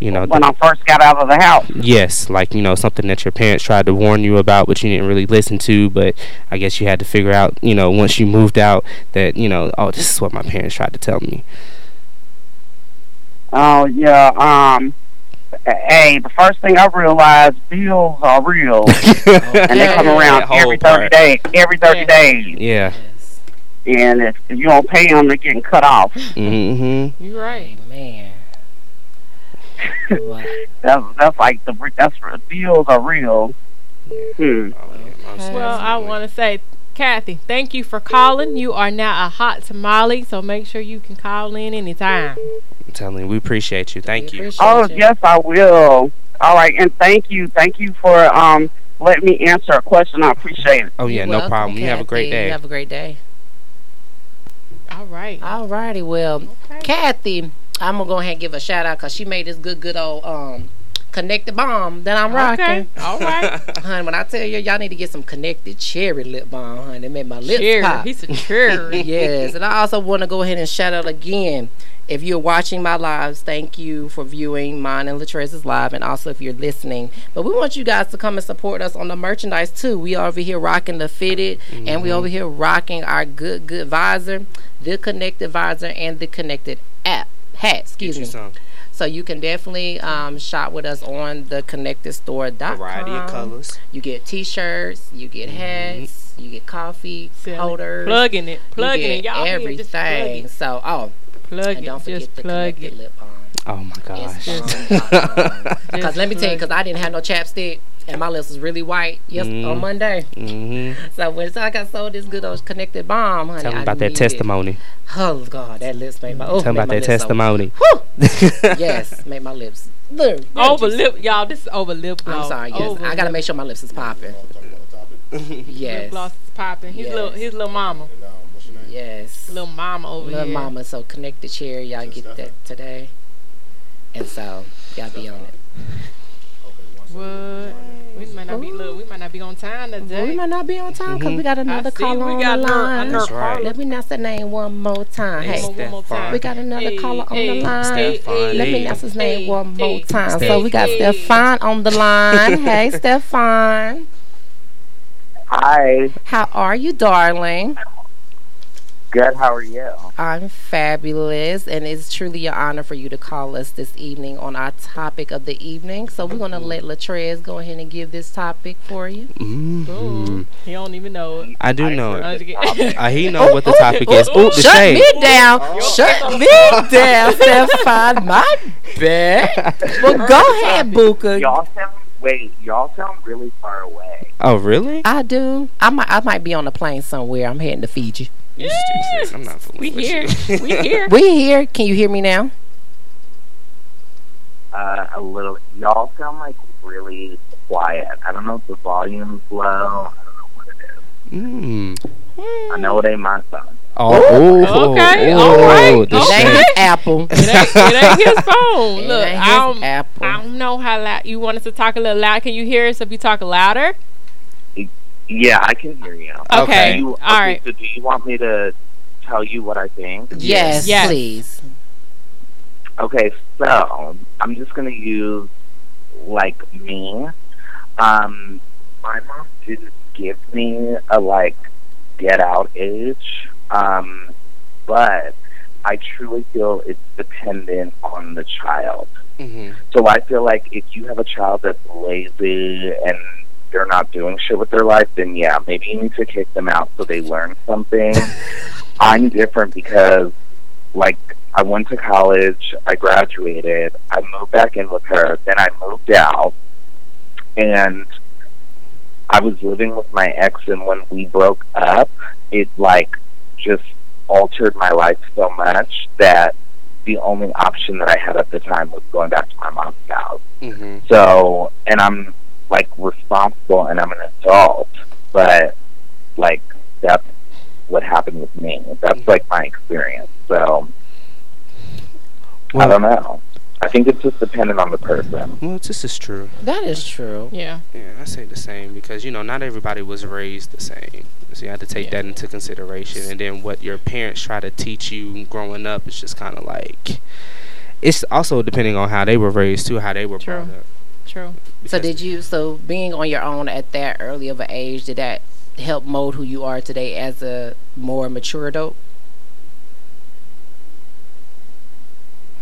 you know, when the, I first got out of the house? Yes, like, you know, something that your parents tried to warn you about, but you didn't really listen to, but I guess you had to figure out, you know, once you moved out that, you know, oh, this is what my parents tried to tell me. Oh, yeah, um, hey, the first thing I realized, bills are real, and they come around every thirty days, every thirty yeah. days. Yeah. And if, if you don't pay them, they're getting cut off. Mm-hmm. You're right, man. that's, that's like the that's bills are real. Hmm. Well, I want to say, Kathy, thank you for calling. You are now a hot tamale, so make sure you can call in anytime. I'm telling you, we appreciate you. Thank we you. Oh, you. Yes, I will. All right, and thank you, thank you for um letting me answer a question. I appreciate it. Oh yeah, You're no welcome, problem. Kathy. You have a great day. You have a great day. All right. All righty. Well, okay. Kathy, I'm going to go ahead and give a shout out because she made this good, good old um, connected bomb that I'm okay. rocking. All right. Honey, when I tell you, y'all need to get some connected cherry lip balm, honey. It made my lips cherry. pop. He's a cherry. Yes. And I also want to go ahead and shout out again. If you're watching my lives, thank you for viewing mine and Latrez's live, and also if you're listening. But we want you guys to come and support us on the merchandise, too. We are over here rocking the Fitted, mm-hmm. and we over here rocking our good, good visor, the Connected visor, and the Connected app hat. Excuse me. Some. So you can definitely um, shop with us on the theconnectedstore dot com. Variety of colors. You get T-shirts. You get hats. Mm-hmm. You get coffee Selling. holders. Plugging it. Plugging it. Y'all everything. Plug it. So, oh. Plug and don't it, forget just the plug it. Lip balm. Oh my gosh! Because let me tell you, because I didn't have no chapstick and my lips was really white. Yes, mm. on Monday. Mm-hmm. So when so I got sold this good old connected balm, honey. Tell me about that testimony. Oh God, that lips made my. Oh, tell me about that testimony. Yes, made my lips. Look, over lip, y'all. This is over lip gloss. I'm sorry. Yes, over I gotta make sure my lips is popping. Yes, lip gloss is popping. His yes. little, his little mama. Yes. Little mama over Little here. Little mama. So connect the chair. Y'all get Stephan. that today. And so, y'all Stephan. be on it. What? We might not Ooh. be look, we might not be on time today. We might not be on time because mm-hmm. we got another caller on the line. That's right. Let me announce the name one more time. Hey, Stephan. One more time. We got another hey, caller on hey, the line. Stephan. Let me announce his name hey, one more hey, time. Stephan. So we got hey. Stephan on the line. Hey, Stephan. Hi. How are you, darling? Good, how are you? I'm fabulous, and it's truly an honor for you to call us this evening on our topic of the evening. So we're going to let Latrez go ahead and give this topic for you. Mm-hmm. Ooh, he don't even know it. I do I know it. Uh, he know ooh, what the topic ooh, is. Ooh, ooh, the shut shade. me down. Oh. Shut me down, Stephan. My bad. Well, go ahead, Buka. Y'all sound, wait, y'all sound really far away. Oh, really? I do. I might, I might be on a plane somewhere. I'm heading to Fiji. Yes. I'm not we here. we here. We here. Can you hear me now? Uh, a little. Y'all sound like really quiet. I don't know if the volume's low. I don't know what it is. Mm. Mm. I know it ain't my phone. Oh, oh, okay, oh, all right. It okay. ain't Apple. It ain't, it ain't his phone. It Look, I don't. Apple. I don't know how loud you want us to talk a little loud. Can you hear us if you talk louder? Yeah, I can hear you. Okay. okay. You, all okay, right. So do you want me to tell you what I think? Yes, yes. please. Okay, so I'm just going to use, like, me. Um, my mom didn't give me a, like, get-out age, um, but I truly feel it's dependent on the child. Mm-hmm. So I feel like if you have a child that's lazy and they're not doing shit with their life, then yeah, maybe you need to kick them out so they learn something. I'm different because, like, I went to college, I graduated, I moved back in with her, then I moved out, and I was living with my ex, and when we broke up, it, like, just altered my life so much that the only option that I had at the time was going back to my mom's house. Mm-hmm. So, and I'm like responsible and I'm an adult, but like that's what happened with me. That's like my experience. So well, I don't know. I think it's just dependent on the person. Well, this is true. That is true. Yeah. Yeah, I say the same because, you know, not everybody was raised the same. So you have to take yeah. that into consideration. And then what your parents try to teach you growing up is just kind of like... It's also depending on how they were raised, too, how they were true. brought up. True. Because so did you... So being on your own at that early of an age, did that help mold who you are today as a more mature adult?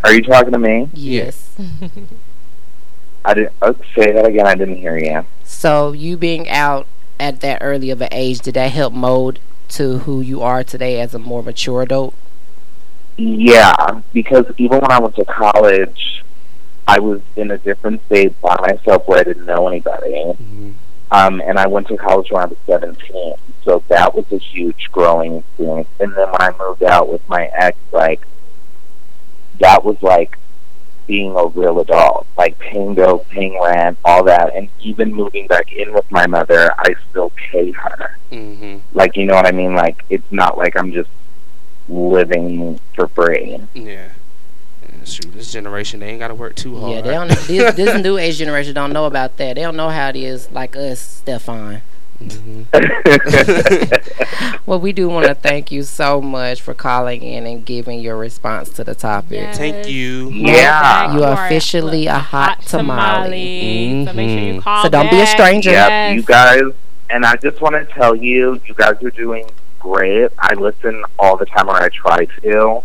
Are you talking to me? Yes. I didn't uh, say that again. I didn't hear you. So you being out at that early of an age, did that help mold to who you are today as a more mature adult? Yeah, because even when I went to college, I was in a different state by myself where I didn't know anybody. Mm-hmm. Um, and I went to college when I was seventeen, so that was a huge growing experience. And then when I moved out with my ex, like, that was like being a real adult, like paying bills, paying rent, all that. And even moving back in with my mother, I still pay her. Mm-hmm. Like, you know what I mean? Like, it's not like I'm just living for free. Yeah. Shoot, this generation, they ain't got to work too hard. Yeah, they don't, this, this new age generation don't know about that. They don't know how it is like us, Stefan. Mm-hmm. Well, we do want to thank you so much for calling in and giving your response to the topic. Yes. Thank you. Yeah. You are officially a hot, hot tamale. tamale. Mm-hmm. So make sure you call So don't back. be a stranger. Yep, yes. You guys, and I just want to tell you, you guys are doing great. I listen all the time, or I try to,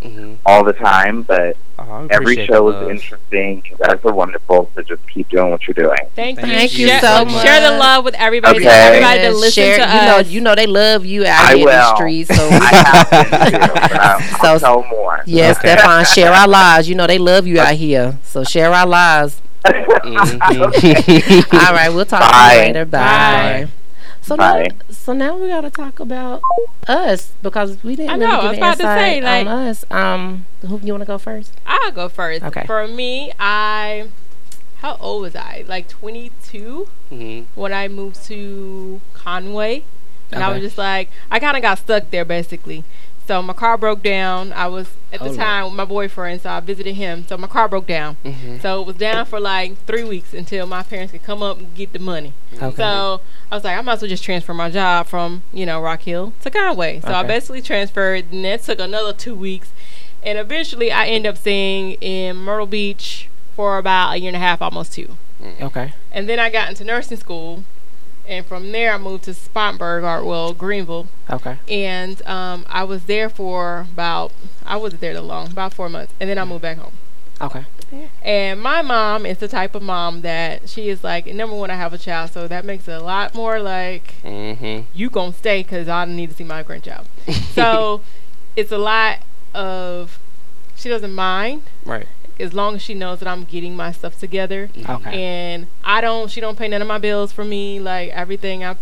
mm-hmm. all the time, but oh, every show is interesting. You guys are wonderful, so just keep doing what you're doing. Thank, Thank you. you so much. Share the love with everybody. Okay. Everybody yes. to listen Share, to you us. Know, you know they love you out here in the streets. So I have to, so, so more. Yes, okay. Stefan, share our lives. You know they love you out here, so share our lives. Mm-hmm. All right, we'll talk Bye. to you later. Bye. Bye. So now, so now we gotta talk about us because we didn't I know, really give I was about to say, like, on us. Um, who you wanna go first? I'll go first. Okay. For me, I how old was I? Like twenty-two mm-hmm. when I moved to Conway, and okay. I was just like, I kind of got stuck there basically. So my car broke down. I was at the oh, time with my boyfriend, so I visited him. So my car broke down. Mm-hmm. So it was down for like three weeks until my parents could come up and get the money. Okay. So I was like, I might as well just transfer my job from, you know, Rock Hill to Conway. So okay. I basically transferred, and that took another two weeks. And eventually I ended up staying in Myrtle Beach for about a year and a half, almost two. Okay. And then I got into nursing school. And from there, I moved to Spartanburg, or, well, Greenville. Okay. And um, I was there for about, I wasn't there that long, about four months. And then I moved back home. Okay. Yeah. And my mom is the type of mom that she is like, number one, I have a child. So that makes it a lot more like, mm-hmm. you going to stay because I need to see my grandchild. So it's a lot of, she doesn't mind. Right. As long as she knows that I'm getting my stuff together. Okay. And I don't, she don't pay none of my bills for me. Like everything I,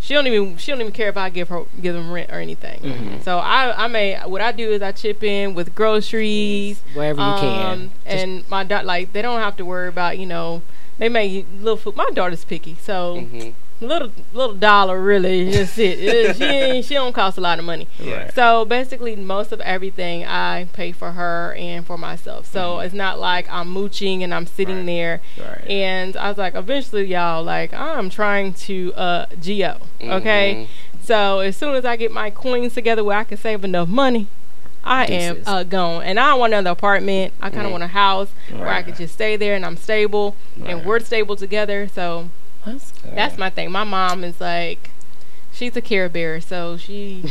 she don't even, she don't even care if I give her, give them rent or anything. Mm-hmm. So I, I may, what I do is I chip in with groceries. Wherever you um, can. And Just my daughter, like they don't have to worry about, you know, they make little food. My daughter's picky. So mm-hmm. little, little dollar really, that's it. it she, ain't, she don't cost a lot of money. Right. So basically most of everything I pay for her and for myself. So mm-hmm. it's not like I'm mooching and I'm sitting right. there. Right. And I was like, eventually y'all, like I'm trying to uh, G O. Okay. Mm-hmm. So as soon as I get my coins together where I can save enough money, I Deuces. am uh, gone, and I don't want another apartment. I kind of mm. want a house right. where I could just stay there, and I'm stable, right. and we're stable together. So that's, that's my thing. My mom is like, she's a care bear, so she,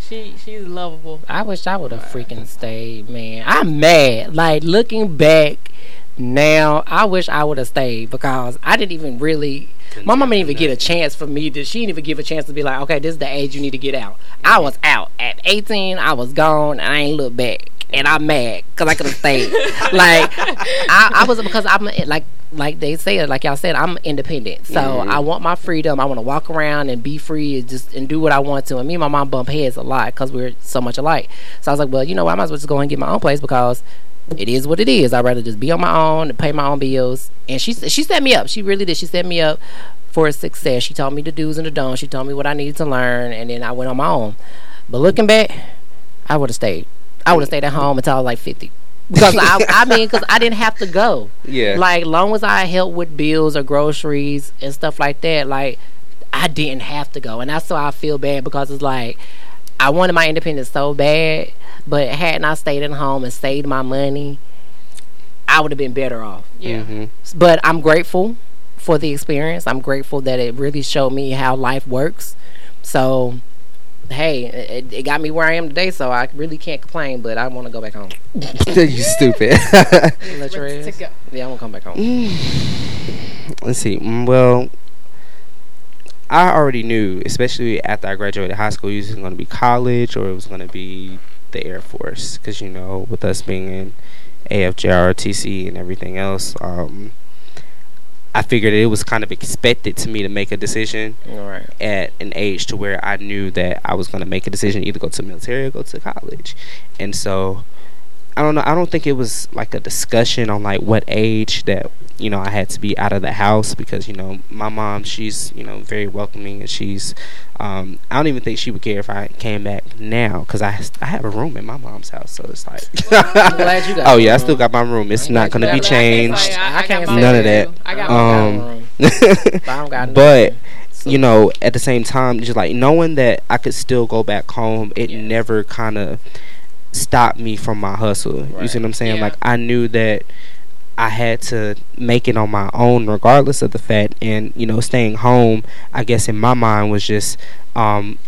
she, she's lovable. I wish I would have right. freaking stayed, man. I'm mad. Like looking back now, I wish I would have stayed because I didn't even really. My mama didn't even get a chance for me to, she didn't even give a chance to be like, okay, this is the age you need to get out. I was out. At eighteen, I was gone, and I ain't looked back. And I'm mad because I could have stayed. Like, I, I was, because I'm, like, like they said, like y'all said, I'm independent. So mm-hmm. I want my freedom. I want to walk around and be free and just, and do what I want to. And me and my mom bump heads a lot because we're so much alike. So I was like, well, you know what, I might as well just go and get my own place because it is what it is. I'd rather just be on my own and pay my own bills. And she she set me up. She really did. She set me up for success. She taught me the do's and the don'ts. She told me what I needed to learn, and then I went on my own. But looking back, I would have stayed. I would have stayed at home until I was like fifty. because I, I mean, because I didn't have to go. Yeah. Like, long as I helped with bills or groceries and stuff like that, like, I didn't have to go. And that's why I feel bad, because it's like, I wanted my independence so bad, but hadn't I stayed at home and saved my money, I would have been better off. Yeah. Mm-hmm. But I'm grateful for the experience. I'm grateful that it really showed me how life works. So, hey, it, it got me where I am today, so I really can't complain, but I want to go back home. You stupid. Let your ass. Yeah, I want to come back home. Mm. Let's see. Well, I already knew, especially after I graduated high school, it was going to be college or it was going to be the Air Force, because, you know, with us being in A F J R O T C and everything else, um, I figured it was kind of expected to me to make a decision right. at an age to where I knew that I was going to make a decision, either go to the military or go to college. And so, I don't know, I don't think it was like a discussion on like what age that, you know, I had to be out of the house, because, you know, my mom, she's, you know, very welcoming, and she's, um, I don't even think she would care if I came back now, because I, I have a room in my mom's house, so it's like, I'm glad you got oh yeah, room. I still got my room. It's not going to be changed. I can't, I, I can't none of that. I got my um, room. But, I don't got but so, you know, at the same time, just like knowing that I could still go back home, it yeah. never kind of stop me from my hustle. Right. You see what I'm saying? Yeah. Like, I knew that I had to make it on my own regardless of the fact. And, you know, staying home, I guess in my mind, was just um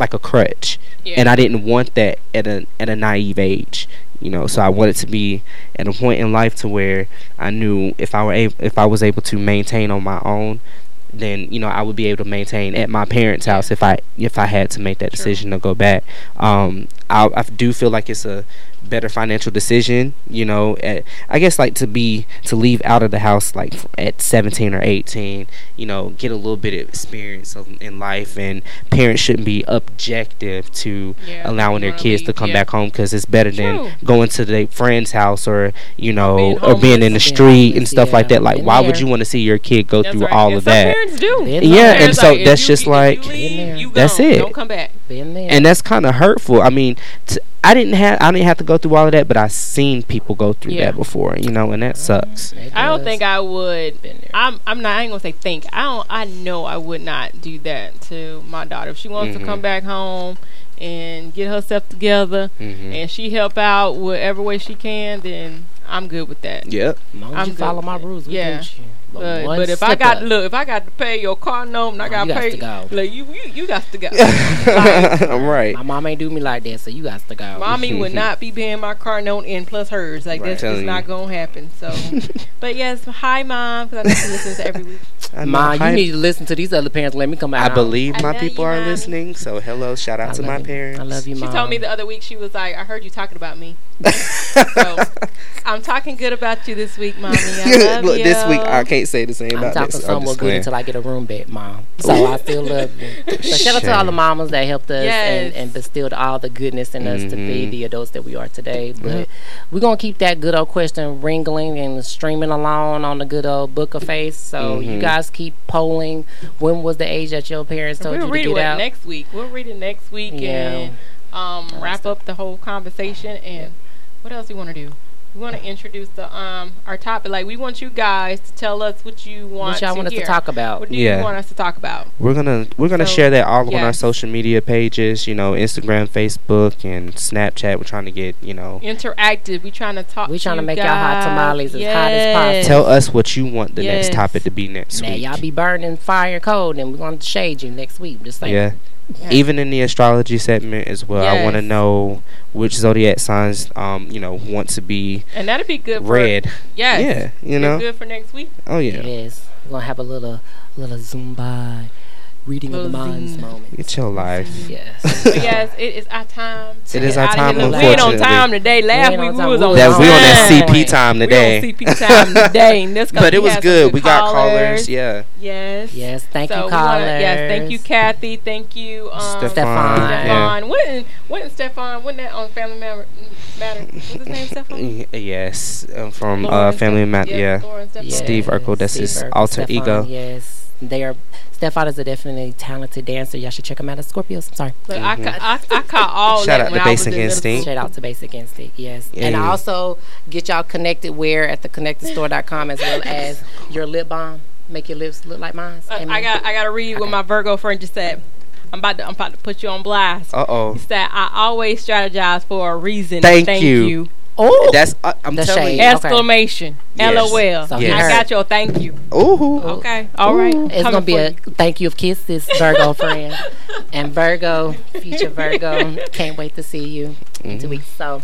like a crutch. Yeah. And I didn't want that at a at a naive age, you know. So I wanted to be at a point in life to where I knew if I were able, if I was able to maintain on my own, then, you know, I would be able to maintain at my parents' house if I if I had to make that decision sure. to go back. Um, I, I do feel like it's a better financial decision, you know. At, I guess like to be to leave out of the house like at seventeen or eighteen, you know, get a little bit of experience of, in life, and parents shouldn't be objective to yeah, allowing their kids leave, to come yeah. back home, because it's better True. than going to their friend's house or, you know, being homeless, or being in the street yeah, and stuff yeah. like that. Like, in why there. would you want to see your kid go that's through right. all and of that? Parents do. Yeah, parents, and so like, that's just you, like you leave, you that's it. Don't come back. And that's kind of hurtful. I mean, t- I didn't have I didn't have to go through all of that, but I've seen people go through yeah. that before, you know, and that sucks. I don't think I would. I'm I'm not. I ain't gonna say think. I don't. I know I would not do that to my daughter. If she wants mm-hmm. to come back home and get herself together, mm-hmm. and she help out whatever way she can, then I'm good with that. Yep. I'm follow my rules. Yeah. But, but if I got up. look, if I got to pay your car note, and I got to pay, go. like you, you, you got to go. Like, I'm right. My mom ain't do me like that, so you got to go. Mommy would not be paying my car note and plus hers. Like right. that's just not gonna happen. So, but yes, hi mom, because I listen to this every week. Mom, you need to listen to these other parents. Let me come out. I believe I my people you, are mommy. listening. So hello, shout out I to my you. parents. I love you, mom. She told me the other week, she was like, "I heard you talking about me." So I'm talking good about you this week, mommy. I love Look, you. This week I can't say the same. I'm about talking this. Some more good until I get a room back, mom. So Ooh. I still love you. So shout out to all the mamas that helped us yes. and, and bestowed all the goodness in mm-hmm. us to be the adults that we are today. But mm-hmm. we're gonna keep that good old question ringling and streaming along on the good old book of face. So mm-hmm. you guys keep polling. When was the age that your parents told we'll you to get out? We'll read it next week. We'll read it next week yeah. and um, wrap up the whole conversation and. What else you want to do? We want to introduce the um our topic. Like, we want you guys to tell us what you want. What y'all to want hear. us to talk about? What do yeah. you want us to talk about? We're gonna we're gonna so, share that all yeah. on our social media pages. You know, Instagram, Facebook, and Snapchat. We're trying to get you know interactive. We're trying to talk. We're trying to, to make y'all hot tamales yes. as hot as possible. Tell us what you want the yes. next topic to be next now, week. Y'all be burning fire cold, and we're gonna shade you next week. Just like yeah. Yeah. Even in the astrology segment as well, yes. I want to know which zodiac signs, um, you know, want to be and that'd be good red. For, yes. Yeah, you know, good for next week. Oh yeah, yes. We're gonna have a little, little Zumba reading little of the minds moment. It's your life. Yes, but yes, it is our time. To it is our time. Unfortunately, we ain't on time today. Last we week we was on that. Time. We on that C P time today. We on C P time today. And that's but it was good. We got callers. callers. Yeah. Yes. Yes. Thank so you, callers. Wanna, yes. Thank you, Kathy. Thank you, um, Stefan. Stefan. Yeah. Wouldn't wouldn't Stefan? Wouldn't that on Family Matter? matter what's his name, Stefan? Yes, um, from uh, Family Matter. Yeah. Steve Urkel. That's his alter ego. Yes. They are. Stephan is a definitely talented dancer. Y'all should check him out at Scorpios. I'm sorry. But mm-hmm. I, I, I caught all shout that out when to I Basic Instinct. Shout out to Basic Instinct, yes. Yeah. And I also get y'all connected wear at the connected store dot com as well as your lip balm. Make your lips look like mine. Uh, I got I got to read okay. what my Virgo friend just said. I'm about to I'm about to put you on blast. Uh-oh. He said, I always strategize for a reason. Thank, Thank you. you. Oh, that's uh, I'm the telling shade. you. Exclamation! Okay. Yes. L O L. So yes. I got your thank you. Ooh. Okay. All Ooh. right. It's Coming gonna be a you. thank you of kisses, Virgo friend, and Virgo future Virgo. Can't wait to see you mm-hmm. in two weeks. So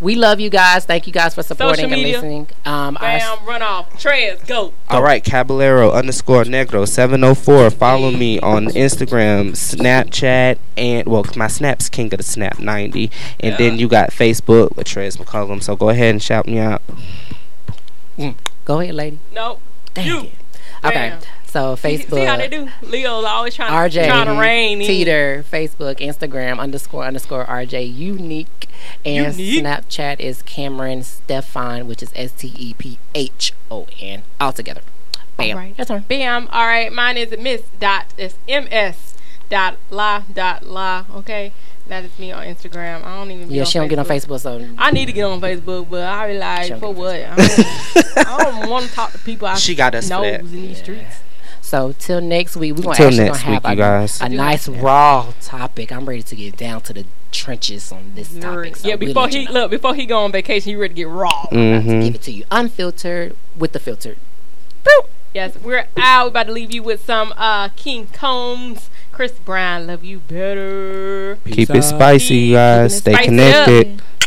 we love you guys. Thank you guys for supporting and listening. Um, Bam, our run off. Trez, go. All right, Caballero underscore negro seven oh four. Follow me on Instagram, Snapchat, and well, my Snap's King of the Snap ninety, and yeah. then you got Facebook with Trez McCullough. So go ahead and shout me out. Mm. Go ahead, lady. Nope. Dang you. It. Okay. Damn. So Facebook. See how they do. Leo's always trying R J, to, trying to reign in. Teeter, Facebook, Instagram, underscore, underscore, R J, unique. And unique. Snapchat is Cameron Stephan, which is S T E P H O N. All together. Bam. All right. That's her. Bam. All right. Mine is Miss dot. It's M S dot la dot la. Okay. That is me on Instagram. I don't even be yeah, on she don't Facebook. Get on Facebook, so I need to get on Facebook, but I realize for what I don't, I don't want to talk to people I she got us knows in these yeah. streets. So till next week, we're gonna till actually gonna have week, a, a nice yeah. raw topic. I'm ready to get down to the trenches on this topic. So yeah, before really, he you know. look, before he go on vacation, you ready to get raw. Mm-hmm. To give it to you unfiltered with the filtered. Boop. Yes, we're out. We're about to leave you with some uh, King Combs. Chris Brown, love you better. Peace Keep out. it spicy, you guys. Stay connected. Up.